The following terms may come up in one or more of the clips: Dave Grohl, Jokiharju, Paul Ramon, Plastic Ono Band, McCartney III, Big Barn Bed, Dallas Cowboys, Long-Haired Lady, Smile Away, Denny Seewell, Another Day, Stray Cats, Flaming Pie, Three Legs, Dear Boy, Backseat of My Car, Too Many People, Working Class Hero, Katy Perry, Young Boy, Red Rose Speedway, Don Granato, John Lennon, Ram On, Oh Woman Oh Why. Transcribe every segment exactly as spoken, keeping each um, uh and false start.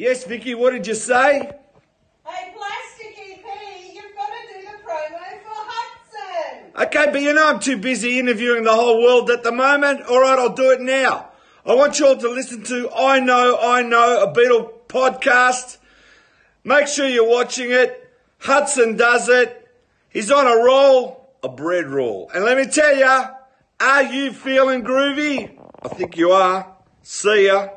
Yes, Vicky, what did you say? Hey, Plastic E P, you've got to do the promo for Hudson. Okay, but you know I'm too busy interviewing the whole world at the moment. All right, I'll do it now. I want you all to listen to I Know, I Know, a Beatle podcast. Make sure you're watching it. Hudson does it. He's on a roll, a bread roll. And let me tell you, are you feeling groovy? I think you are. See ya.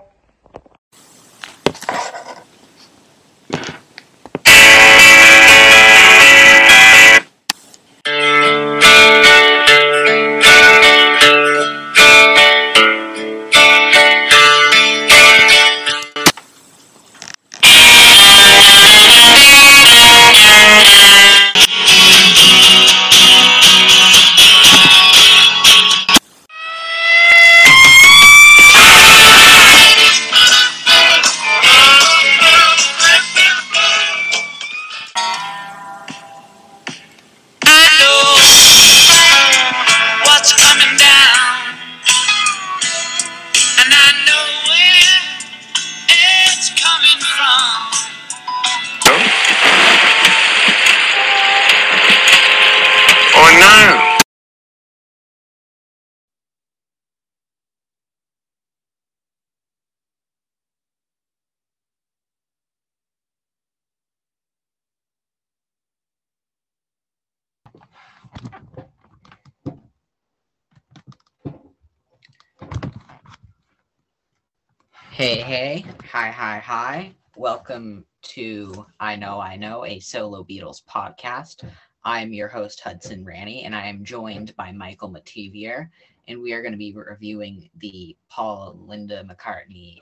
Hey, hey, hi, hi, hi. Welcome to I Know, I Know, a solo Beatles podcast. I'm your host, Hudson Ranny, and I am joined by Michael Matevier, and we are going to be reviewing the Paul Linda McCartney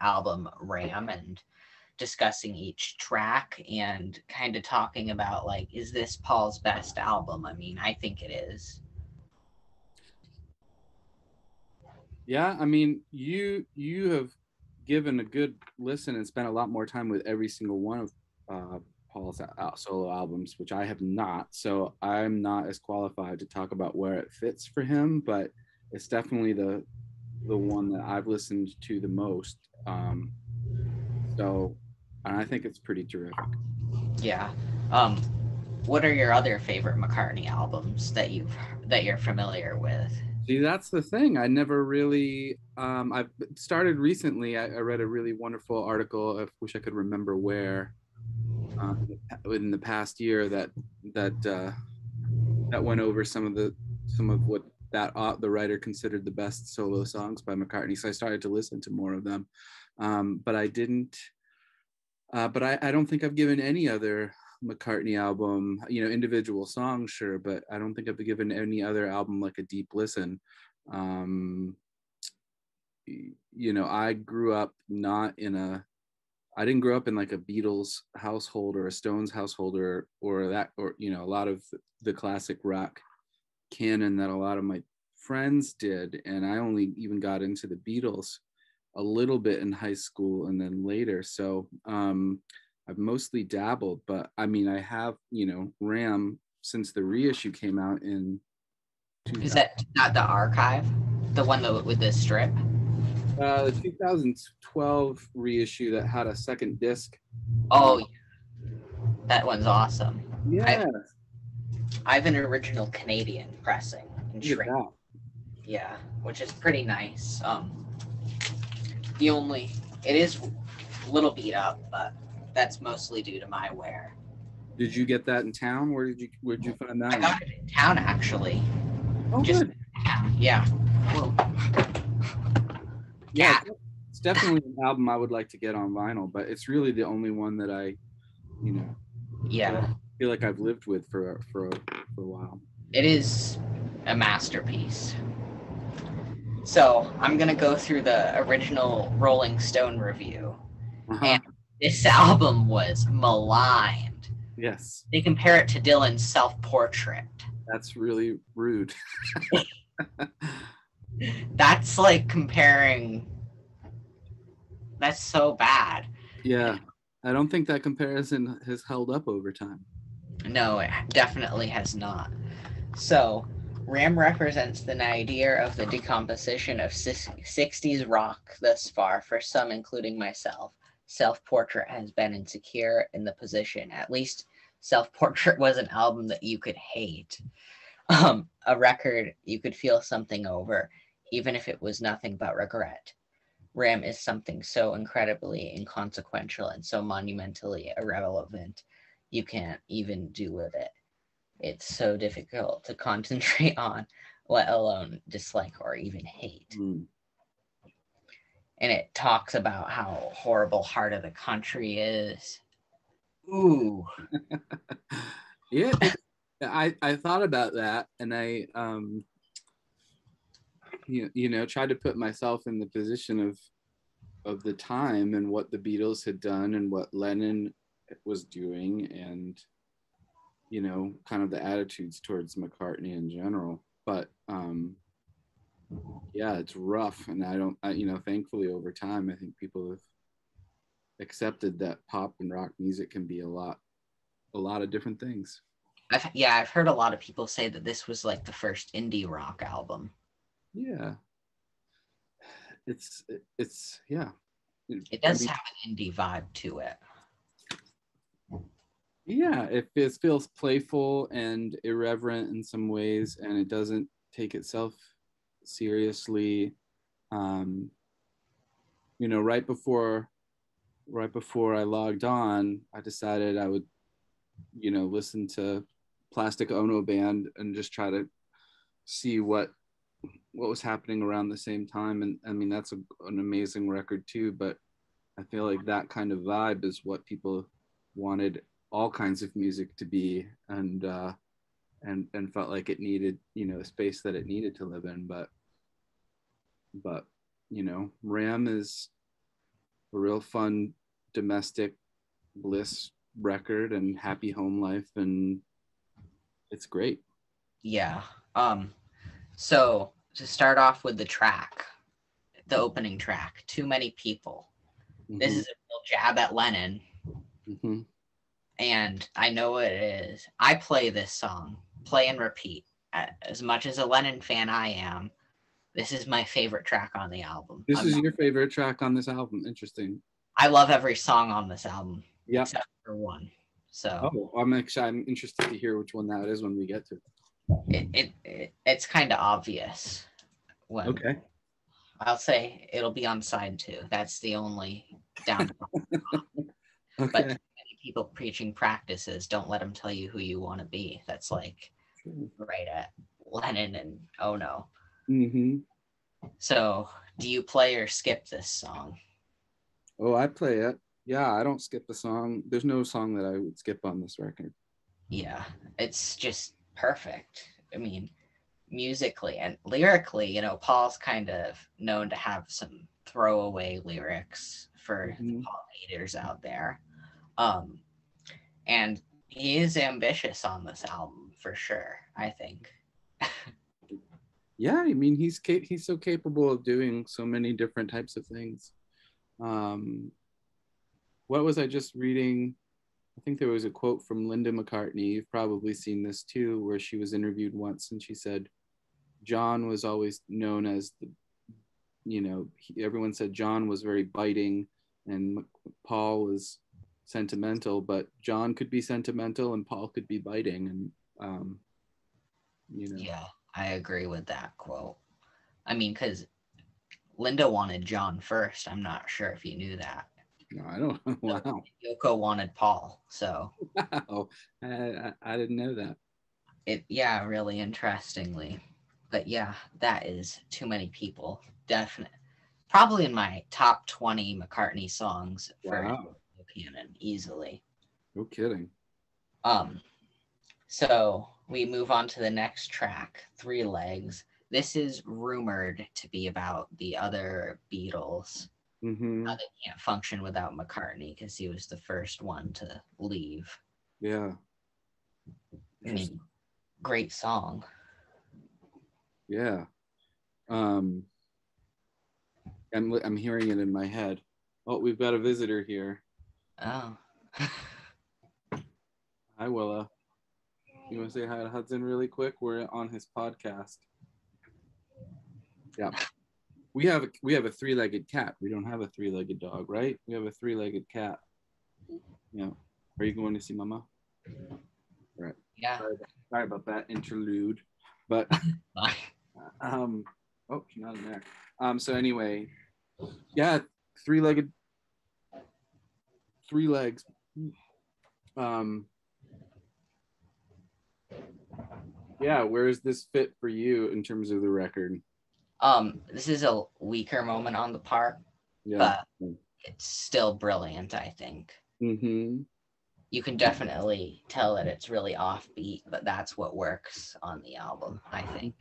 album, Ram, and discussing each track and kind of talking about, like, is this Paul's best album? I mean, I think it is. Yeah, I mean, you you have given a good listen and spent a lot more time with every single one of uh, Paul's al- solo albums, which I have not. So I'm not as qualified to talk about where it fits for him, but it's definitely the the one that I've listened to the most. Um, so and I think it's pretty terrific. Yeah. Um, what are your other favorite McCartney albums that you've that you're familiar with? See, that's the thing. I never really, um, I've started recently, I, I read a really wonderful article, I wish I could remember where, uh, in the past year that that uh, that went over some of the, some of what that uh, the writer considered the best solo songs by McCartney. So I started to listen to more of them, um, but I didn't, uh, but I, I don't think I've given any other McCartney album, you know, individual songs, sure, but I don't think I've given any other album like a deep listen. Um, you know, I grew up not in a, I didn't grow up in like a Beatles household or a Stones household or, or that, or, you know, a lot of the classic rock canon that a lot of my friends did. And I only even got into the Beatles a little bit in high school and then later. So, um, I've mostly dabbled, but I mean, I have, you know, Ram since the reissue came out in. Is that not the archive? The one that with the strip? Uh, the two thousand twelve reissue that had a second disc. Oh, yeah. That one's awesome. Yeah. I have, I have an original Canadian pressing and shrink. Yeah, which is pretty nice. Um, the only, it is a little beat up, but that's mostly due to my wear. Did you get that in town? Where did you where did you find that? I got one? It in town actually. Oh, just good. Yeah. Whoa. Yeah. It's definitely an album I would like to get on vinyl, but it's really the only one that I, you know, yeah, feel like I've lived with for for for a while. It is a masterpiece. So I'm gonna go through the original Rolling Stone review. Uh-huh. And this album was maligned. Yes. They compare it to Dylan's self-portrait. That's really rude. That's like comparing... That's so bad. Yeah. I don't think that comparison has held up over time. No, it definitely has not. So, Ram represents the idea of the decomposition of sixties rock thus far for some, including myself. Self-Portrait has been insecure in the position. At least Self-Portrait was an album that you could hate. Um, a record you could feel something over, even if it was nothing but regret. Ram is something so incredibly inconsequential and so monumentally irrelevant, you can't even do with it. It's so difficult to concentrate on, let alone dislike or even hate. Mm. And it talks about how horrible Heart of the Country is. Ooh. Yeah, I, I thought about that, and I, um, you, you know, tried to put myself in the position of, of the time and what the Beatles had done and what Lennon was doing, and, you know, kind of the attitudes towards McCartney in general. But um, yeah, it's rough. And I don't, I, you know, thankfully over time, I think people have accepted that pop and rock music can be a lot, a lot of different things. I've, yeah, I've heard a lot of people say that this was like the first indie rock album. Yeah. It's, it, it's, yeah. It, it does I mean, have an indie vibe to it. Yeah, it feels, feels playful and irreverent in some ways, and it doesn't take itself seriously. Um, you know, right before, right before I logged on, I decided I would, you know, listen to Plastic Ono Band and just try to see what what was happening around the same time. And I mean, that's a, an amazing record too. But I feel like that kind of vibe is what people wanted all kinds of music to be, and uh, and and felt like it needed, you know, a space that it needed to live in. But but you know, Ram is a real fun domestic bliss record and happy home life, and it's great. Yeah. Um. So to start off with the track, the opening track, "Too Many People." Mm-hmm. This is a real jab at Lennon. Mm-hmm. And I know it is. I play this song, play and repeat. As much as a Lennon fan I am, this is my favorite track on the album. This I'm is not... your favorite track on this album? Interesting. I love every song on this album, yeah, except for one. So oh, I'm actually I'm interested to hear which one that is when we get to it. It, it, it it's kind of obvious. When, okay. I'll say it'll be on side two. That's the only downfall. Okay. But people preaching practices, don't let them tell you who you want to be. That's like right at Lennon and oh no. Mm-hmm. So do you play or skip this song? Oh, I play it. Yeah, I don't skip the song. There's no song that I would skip on this record. Yeah, it's just perfect. I mean, musically and lyrically, you know, Paul's kind of known to have some throwaway lyrics for mm-hmm. the Paul haters out there. Um, and he is ambitious on this album for sure, I think. Yeah, I mean, he's cap- he's so capable of doing so many different types of things. Um, what was I just reading? I think there was a quote from Linda McCartney. You've probably seen this too, where she was interviewed once and she said, John was always known as the, you know, he, everyone said John was very biting and Paul was sentimental, but John could be sentimental and Paul could be biting, and um you know. Yeah, I agree with that quote. I mean, because Linda wanted John first. I'm not sure if you knew that. No, I don't. Wow. Yoko wanted Paul, so wow. I, I, I didn't know that. It yeah, really interestingly. But yeah, that is Too Many People. Definitely, probably in my top twenty McCartney songs for. Wow. Canon easily. No kidding. Um, so we move on to the next track, Three Legs. This is rumored to be about the other Beatles. Mm-hmm. How they can't function without McCartney because he was the first one to leave. Yeah. I mean, great song. Yeah. Um, I'm I'm hearing it in my head. Oh, we've got a visitor here. Oh. Hi, Willa. You want to say hi to Hudson really quick? We're on his podcast. Yeah. We have a, we have a three-legged cat. We don't have a three-legged dog, right? We have a three-legged cat. Yeah. Are you going to see Mama? All right. Yeah. Sorry about, sorry about that interlude, but um, oh, she's not in there. Um. So anyway, yeah, three-legged, three legs. Um. Yeah. Where does this fit for you in terms of the record? Um, this is a weaker moment on the part, yeah. But it's still brilliant, I think. Mm-hmm. You can definitely tell that it's really offbeat, but that's what works on the album, I think.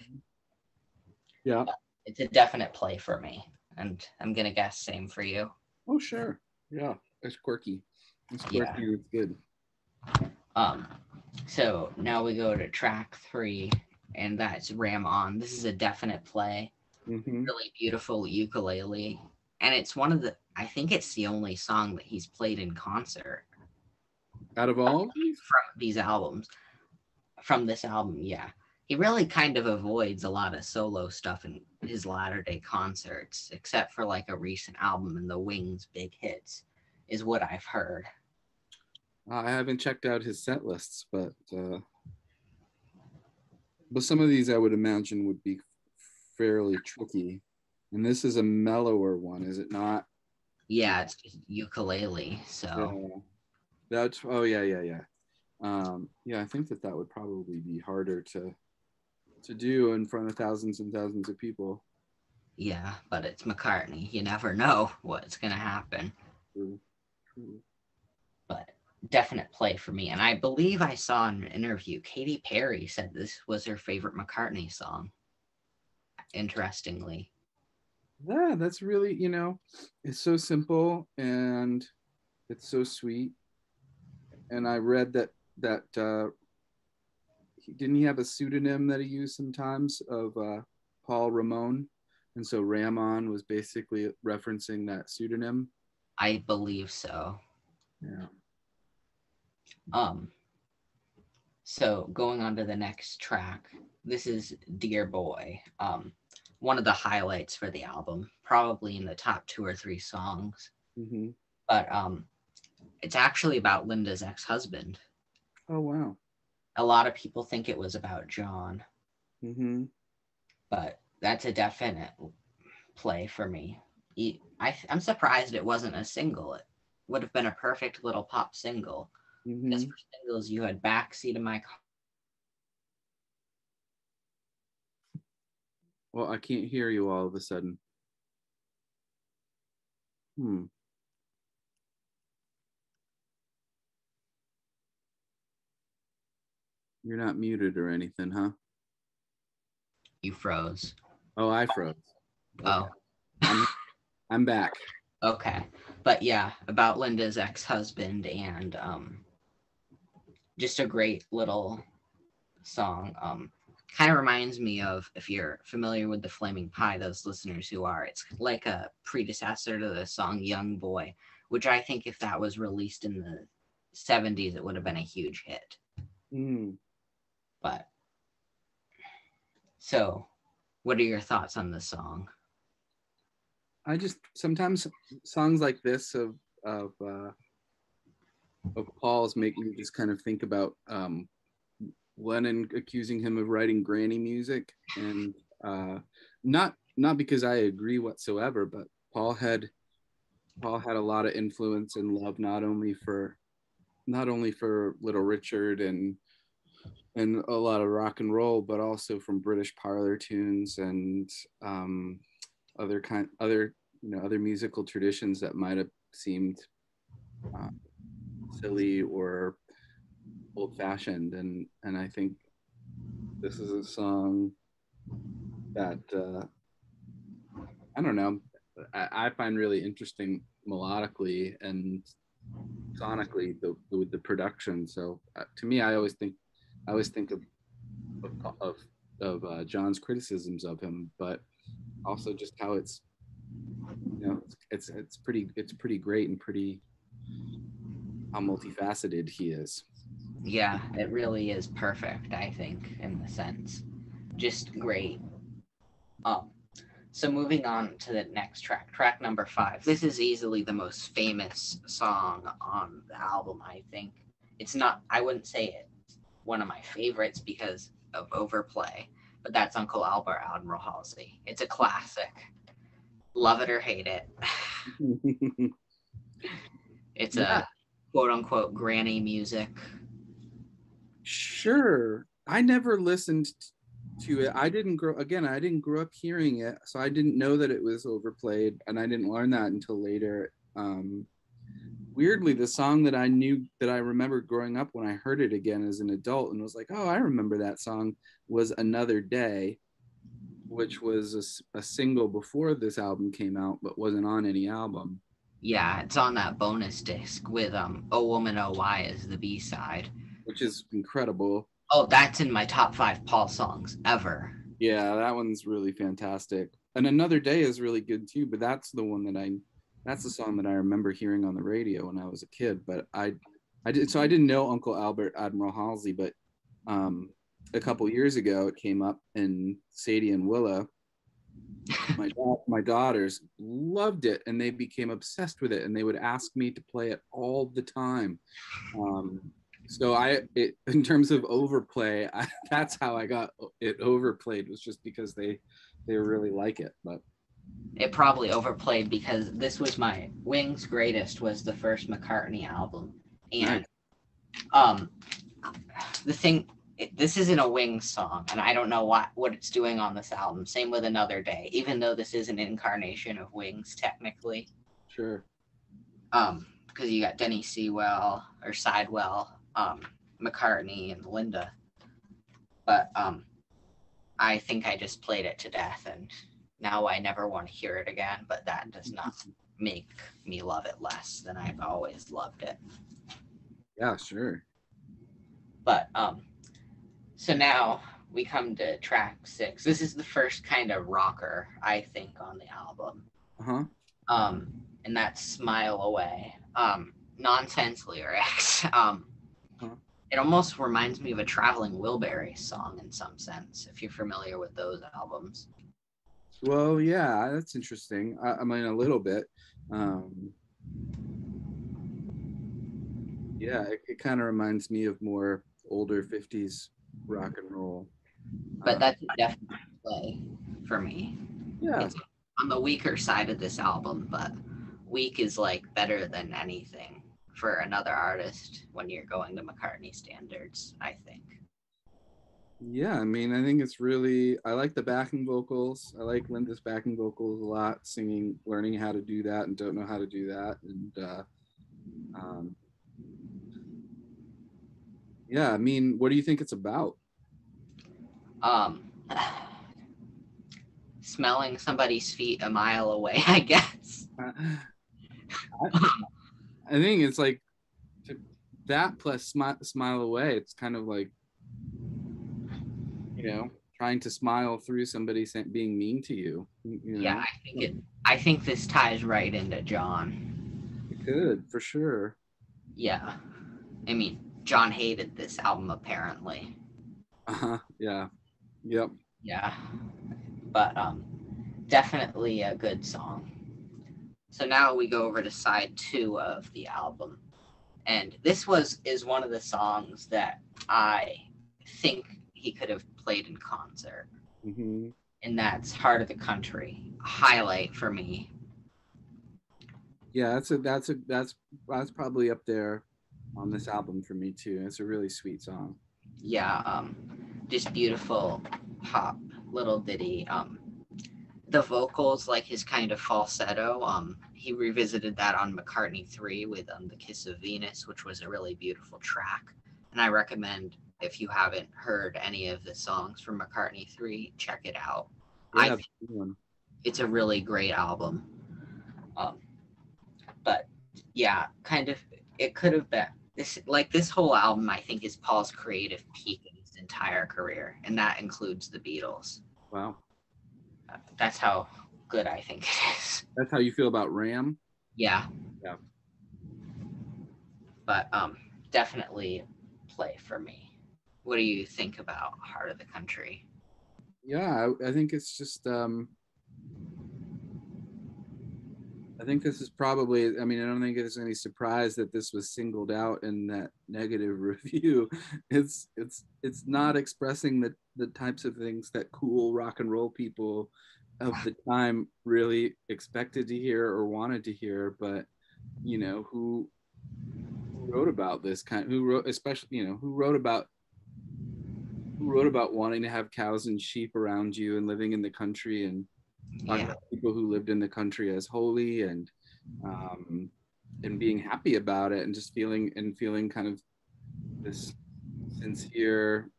Yeah. But it's a definite play for me, and I'm going to guess same for you. Oh, sure. Yeah, it's quirky. It's quirky, yeah. It's good. Um, so now we go to track three, and that's Ram On. This is a definite play. Mm-hmm. Really beautiful ukulele, and it's one of the I think it's the only song that he's played in concert out of all from these albums from this album. Yeah, he really kind of avoids a lot of solo stuff in his latter-day concerts, except for like a recent album and the Wings Big Hits is what I've heard. I haven't checked out his set lists, but uh but some of these I would imagine would be fairly tricky, and this is a mellower one, is it not? Yeah, it's ukulele, so uh, that's oh yeah yeah yeah um yeah I think that that would probably be harder to to do in front of thousands and thousands of people. Yeah, but it's McCartney, you never know what's gonna happen. True. True. But definite play for me, and I believe I saw in an interview Katy Perry said this was her favorite McCartney song, interestingly. Yeah, that's really, you know, it's so simple and it's so sweet. And I read that that uh he, didn't he have a pseudonym that he used sometimes of uh Paul Ramon, and so Ram On was basically referencing that pseudonym, I believe. So yeah. Um so going on to the next track, this is Dear Boy. um One of the highlights for the album, probably in the top two or three songs. Mm-hmm. But um, it's actually about Linda's ex-husband. Oh, wow. A lot of people think it was about John. Mm-hmm. But that's a definite play for me. I, I'm surprised it wasn't a single. It would have been a perfect little pop single. Mm-hmm. Just for singles, you had Backseat of My Car. Well, I can't hear you all of a sudden. Hmm. You're not muted or anything, huh? You froze. Oh, I froze. Oh. I'm, I'm back. Okay. But yeah, about Linda's ex-husband, and um, just a great little song. Um. Kind of reminds me of, if you're familiar with the Flaming Pie, those listeners who are, it's like a predecessor to the song Young Boy, which I think if that was released in the seventies, it would have been a huge hit. Mm. But, so, what are your thoughts on the song? I just, sometimes songs like this of, of, uh, of Paul's make me just kind of think about, um, Lennon accusing him of writing granny music, and uh, not not because I agree whatsoever, but Paul had Paul had a lot of influence and love, not only for not only for Little Richard and and a lot of rock and roll, but also from British parlor tunes and um, other kind other you know other musical traditions that might have seemed uh, silly or old-fashioned, and and I think this is a song that uh I don't know I, I find really interesting melodically and sonically, the with the production. So uh, to me, I always think I always think of of of, of uh, John's criticisms of him, but also just how it's you know it's it's pretty it's pretty great and pretty how multifaceted he is. Yeah, it really is perfect, I think, in the sense. Just great. Um, So moving on to the next track, track number five. This is easily the most famous song on the album, I think. It's not, I wouldn't say it's one of my favorites because of overplay, but that's Uncle Albert Admiral Halsey. It's a classic. Love it or hate it. It's yeah. a quote unquote granny music. Sure. I never listened to it. I didn't grow, again, I didn't grow up hearing it. So I didn't know that it was overplayed, and I didn't learn that until later. Um, weirdly, the song that I knew that I remember growing up when I heard it again as an adult and was like, oh, I remember that song, was Another Day, which was a, a single before this album came out, but wasn't on any album. Yeah, it's on that bonus disc with um, Oh Woman Oh Why is the B-side. Which is incredible. Oh, that's in my top five Paul songs ever. Yeah, that one's really fantastic. And Another Day is really good too, but that's the one that I, that's the song that I remember hearing on the radio when I was a kid. But I, I did, so I didn't know Uncle Albert Admiral Halsey, but um, a couple years ago it came up, and Sadie and Willow, my, my daughters, loved it, and they became obsessed with it, and they would ask me to play it all the time. Um, So I, it, in terms of overplay, I, that's how I got it overplayed, was just because they, they really like it. But it probably overplayed because this was my, Wings Greatest was the first McCartney album, and right. um, the thing, it, this isn't a Wings song, and I don't know why, what it's doing on this album. Same with Another Day, even though this is an incarnation of Wings technically. Sure. Um, because you got Denny Seewell or Sidewell. Um, McCartney and Linda, but um, I think I just played it to death, and now I never want to hear it again, but that does not make me love it less than I've always loved it. Yeah, sure. But um, so now we come to track six. This is the first kind of rocker, I think, on the album. Uh-huh. Um, and that's Smile Away. Um, nonsense lyrics. um, It almost reminds me of a Traveling Wilburys song in some sense, if you're familiar with those albums. Well, yeah, that's interesting. I, I mean, a little bit. Um, yeah, it, it kind of reminds me of more older fifties rock and roll. But um, that's definitely a play for me. Yeah. It's on the weaker side of this album, but weak is like better than anything for another artist when you're going to McCartney standards, I think. Yeah, I mean, I think it's really, I like the backing vocals. I like Linda's backing vocals a lot, singing, learning how to do that and don't know how to do that. And uh, um, yeah, I mean, what do you think it's about? Um, smelling somebody's feet a mile away, I guess. I- I think it's like to, that plus smile, smile away. It's kind of like, you know, trying to smile through somebody being mean to you. you know? Yeah, I think it. I think this ties right into John. It could, for sure. Yeah, I mean, John hated this album apparently. Uh huh. Yeah. Yep. Yeah, but um, definitely a good song. So now we go over to side two of the album. And this was is one of the songs that I think he could have played in concert. Mm-hmm. And that's Heart of the Country, a highlight for me. Yeah, that's a that's a that's that's probably up there on this album for me too. It's a really sweet song. Yeah, um, just beautiful pop little ditty. Um The vocals, like his kind of falsetto, um, he revisited that on McCartney three with um, The Kiss of Venus, which was a really beautiful track. And I recommend, if you haven't heard any of the songs from McCartney three, check it out. Yeah, I think yeah. It's a really great album. Um, but yeah, kind of, it could have been, this. like this whole album, I think, is Paul's creative peak in his entire career. And that includes the Beatles. Wow. That's how good I think it is. That's how you feel about Ram? Yeah. Yeah. But um, definitely play for me. What do you think about Heart of the Country? Yeah, I, I think it's just um, I think this is probably, I mean, I don't think there's any surprise that this was singled out in that negative review. It's it's it's not expressing the, the types of things that cool rock and roll people of the time really expected to hear or wanted to hear, but, you know, who wrote about this kind, who wrote, especially, you know, who wrote about who wrote about wanting to have cows and sheep around you and living in the country and talking about people who lived in the country as holy and um, and being happy about it and just feeling and feeling kind of this sincere,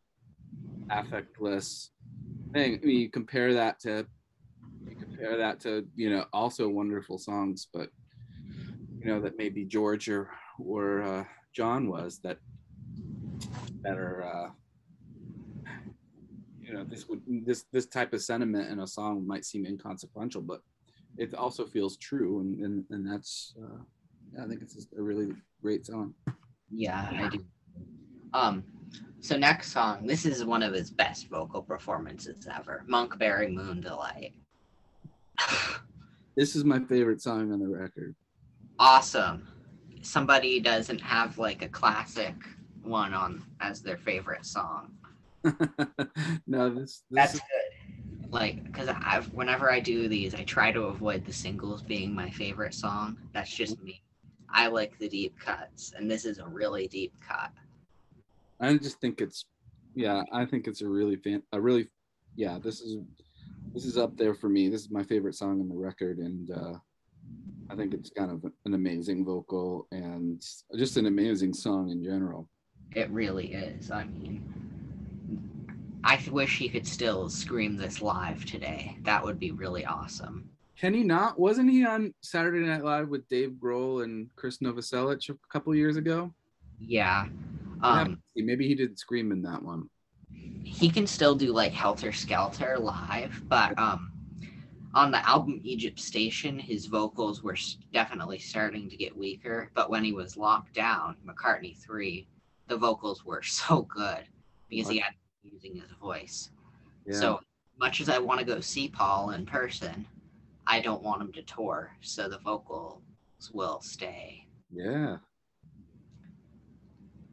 affectless thing. I mean, you compare that to you compare that to you know also wonderful songs, but you know that maybe George or or uh, John was that that are. Uh, You know, this would this this type of sentiment in a song might seem inconsequential, but it also feels true, and and, and that's uh, yeah, I think it's just a really great song. Yeah, I do. Um, so next song, this is one of his best vocal performances ever, "Monkberry Moon Delight." This is my favorite song on the record. Awesome. Somebody doesn't have like a classic one on as their favorite song. no, this, this that's is... good. Like, because I've whenever I do these, I try to avoid the singles being my favorite song. That's just me. I like the deep cuts, and this is a really deep cut. I just think it's, yeah, I think it's a really fan, a really, yeah. This is, this is up there for me. This is my favorite song on the record, and uh, I think it's kind of an amazing vocal and just an amazing song in general. It really is. I mean. I wish he could still scream this live today. That would be really awesome. Can he not? Wasn't he on Saturday Night Live with Dave Grohl and Chris Novoselic a couple years ago? Yeah. Um, yeah. Maybe he did scream in that one. He can still do like Helter Skelter live, but um, on the album Egypt Station, his vocals were definitely starting to get weaker. But when he was locked down, McCartney three, the vocals were so good because he had using his voice. Yeah. So much as I want to go see Paul in person, I don't want him to tour, so the vocals will stay. Yeah.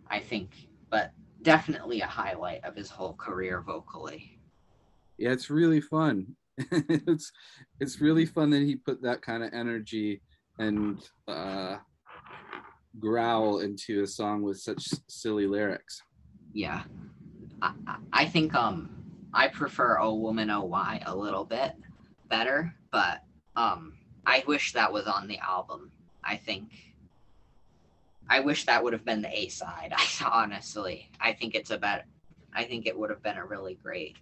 I think, but definitely a highlight of his whole career vocally. Yeah, it's really fun. it's it's really fun that he put that kind of energy and uh, growl into a song with such silly lyrics. Yeah. I, I think um I prefer Oh Woman Oh Why a little bit better, but um I wish that was on the album. I think I wish that would have been the A side. Honestly, I think it's a better. I think it would have been a really great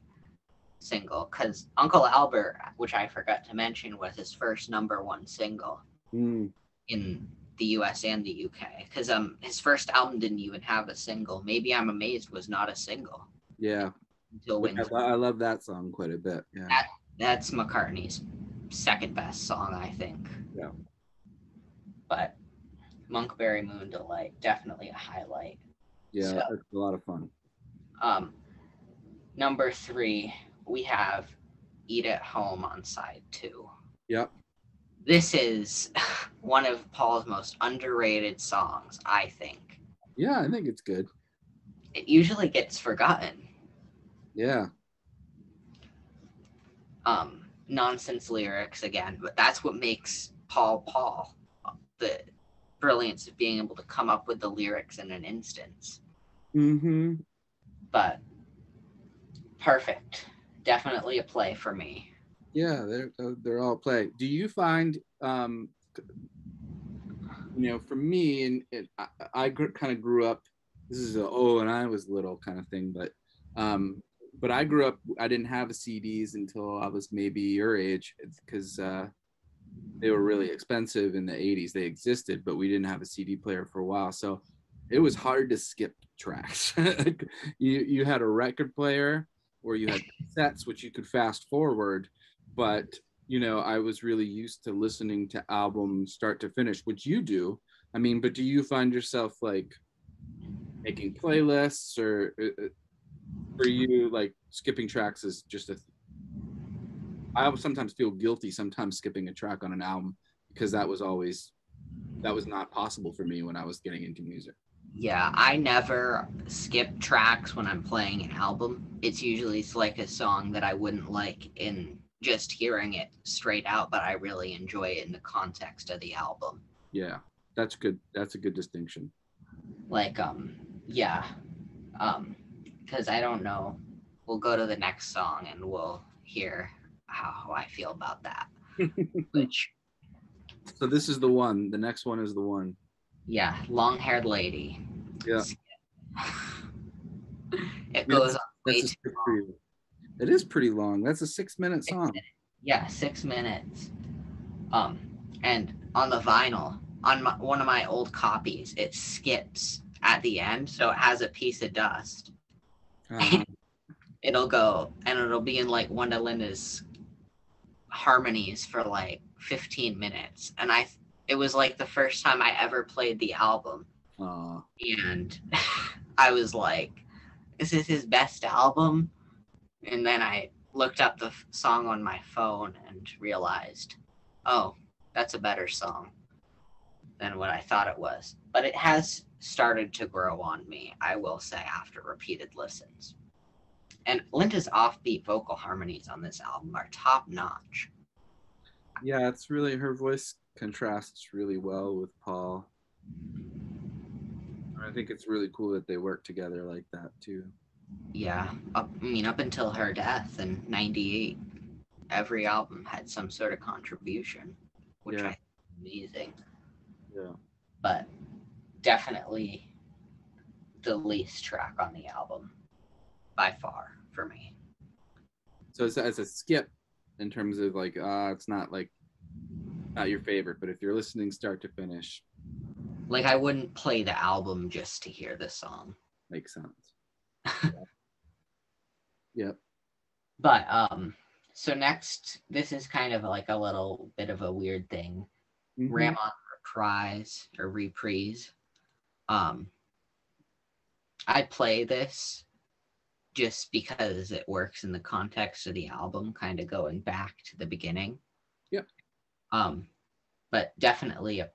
single because Uncle Albert, which I forgot to mention, was his first number one single mm. in the U S and the U K, because um his first album didn't even have a single. Maybe I'm Amazed was not a single. Yeah, until Winter. I, I love that song quite a bit. Yeah, that, that's McCartney's second best song, I think. Yeah, but Monkberry Moon Delight definitely a highlight. Yeah, so, it's a lot of fun. Um, number three we have Eat at Home on side two. Yep. This is one of Paul's most underrated songs, I think. Yeah, I think it's good. It usually gets forgotten. Yeah. Um, nonsense lyrics again, but that's what makes Paul Paul. The brilliance of being able to come up with the lyrics in an instance. Mm-hmm. But perfect. Definitely a play for me. Yeah, they're they're all play. Do you find, um, you know, for me, and it, I, I gr- kind of grew up. This is a oh, and I was little kind of thing, but um, but I grew up. I didn't have C Ds until I was maybe your age because uh, they were really expensive in the eighties. They existed, but we didn't have a C D player for a while, so it was hard to skip tracks. you you had a record player, or you had cassettes, which you could fast forward. But, you know, I was really used to listening to albums start to finish, which you do. I mean, but do you find yourself like making playlists or uh, for you, like skipping tracks is just a, th- I sometimes feel guilty sometimes skipping a track on an album because that was always, that was not possible for me when I was getting into music. Yeah, I never skip tracks when I'm playing an album. It's usually like a song that I wouldn't like in just hearing it straight out, but I really enjoy it in the context of the album. Yeah, that's good. That's a good distinction. Like, um, yeah, um, because I don't know. We'll go to the next song and we'll hear how I feel about that. Which. So this is the one. The next one is the one. Yeah, Long-Haired Lady. Yeah. It goes on way too long. It is pretty long. That's a six-minute song. Yeah, six minutes. Um, and on the vinyl, on my, one of my old copies, it skips at the end, so it has a piece of dust. Uh-huh. It'll go, and it'll be in like one of Linda's harmonies for like fifteen minutes, and I. It was like the first time I ever played the album. Aww. And I was like, is this his best album? And then I looked up the f- song on my phone and realized, oh, that's a better song than what I thought it was. But it has started to grow on me, I will say, after repeated listens. And Linda's offbeat vocal harmonies on this album are top notch. Yeah, it's really, her voice contrasts really well with Paul. I think it's really cool that they work together like that too. Yeah, up, I mean, up until her death in ninety-eight, every album had some sort of contribution, which yeah. I think is amazing. Yeah. But definitely the least track on the album, by far, for me. So it's, it's a skip in terms of like, uh, it's not like, not your favorite, but if you're listening start to finish. Like, I wouldn't play the album just to hear this song. Makes sense. Yeah. Yep. But, um, so next, this is kind of like a little bit of a weird thing. Mm-hmm. Ram On reprise, or reprise. Um, I play this just because it works in the context of the album, kind of going back to the beginning. Yep. Um, but definitely a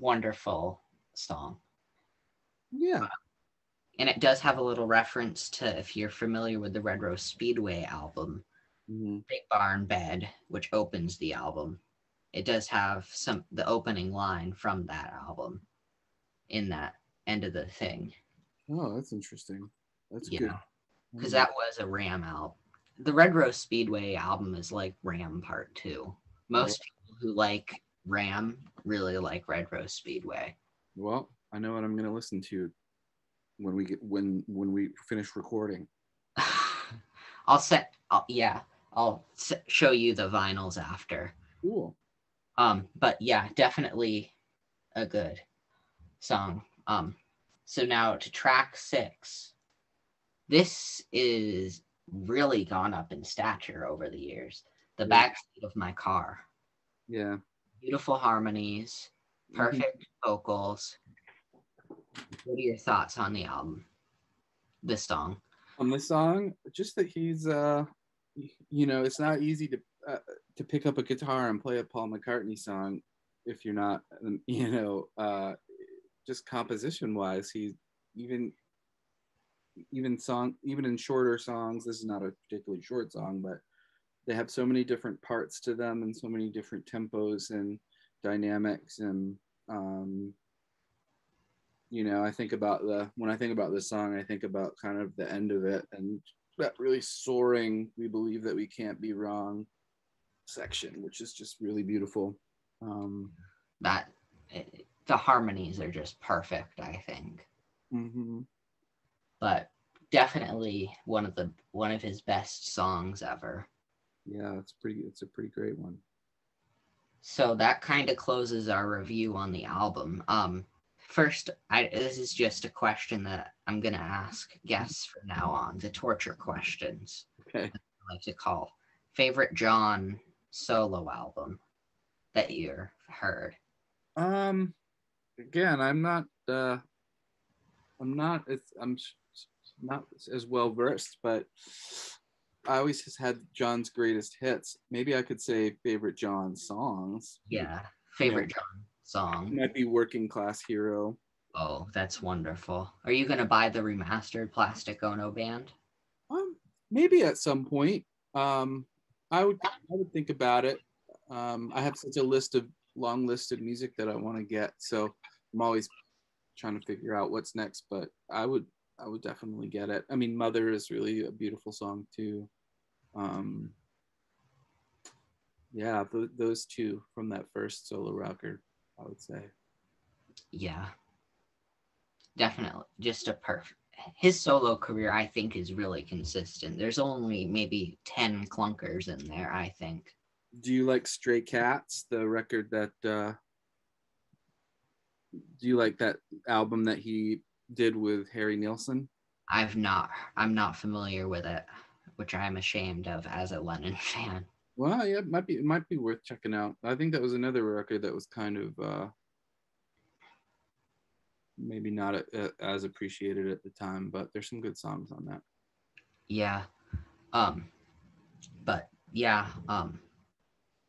wonderful song. Yeah. Uh, and it does have a little reference to, if you're familiar with the Red Rose Speedway album, mm-hmm. Big Barn Bed, which opens the album. It does have some, the opening line from that album in that end of the thing. Oh, that's interesting. That's you good. Because mm-hmm. that was a Ram album. The Red Rose Speedway album is like Ram Part two. Most yeah. people who like Ram really like Red Rose Speedway. Well, I know what I'm going to listen to when we get when when we finish recording. I'll set. I'll, yeah, I'll set, show you the vinyls after. Cool. Um, but yeah, definitely a good song. Um, so now to track six. This is really gone up in stature over the years. The Backseat of My Car. Yeah. Beautiful harmonies, perfect mm-hmm. vocals. What are your thoughts on the album? This song. On this song, just that he's, uh, you know, it's not easy to uh, to pick up a guitar and play a Paul McCartney song if you're not, you know, uh, just composition-wise. He even even song even in shorter songs. This is not a particularly short song, but. They have so many different parts to them and so many different tempos and dynamics. And, um, you know, I think about the, when I think about this song, I think about kind of the end of it and that really soaring, we believe that we can't be wrong section, which is just really beautiful. Um, that, it, the harmonies are just perfect, I think. Mm-hmm. But definitely one of the, one of his best songs ever. Yeah, it's pretty. It's a pretty great one. So that kind of closes our review on the album. Um, first, I, this is just a question that I'm gonna ask guests from now on. The torture questions. Okay. I like to call favorite John solo album that you've heard. Um, again, I'm not. Uh, I'm not. It's, I'm not as well versed, but. I always just had John's greatest hits. Maybe I could say favorite John songs. Yeah, favorite yeah. song. It might be Working Class Hero. Oh, that's wonderful. Are you going to buy the remastered Plastic Ono Band? Um, maybe at some point. Um, I would I would think about it. Um, I have such a list of long list of music that I want to get, so I'm always trying to figure out what's next, but I would I would definitely get it. I mean, Mother is really a beautiful song too. Um, yeah, th those two from that first solo record, I would say. Yeah, definitely. Just a perfect. His solo career, I think, is really consistent. There's only maybe ten clunkers in there, I think. Do you like Stray Cats, the record that, uh, do you like that album that he did with Harry Nilsson? I've not, I'm not familiar with it, which I'm ashamed of as a Lennon fan. Well, yeah, it might be, it might be worth checking out. I think that was another record that was kind of, uh, maybe not a, a, as appreciated at the time, but there's some good songs on that. Yeah. Um, but yeah, um,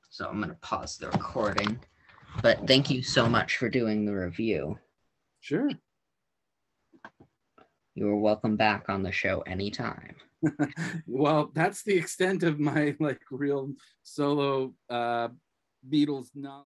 so I'm going to pause the recording, but thank you so much for doing the review. Sure. You are welcome back on the show anytime. Well, that's the extent of my like real solo uh, Beatles knowledge.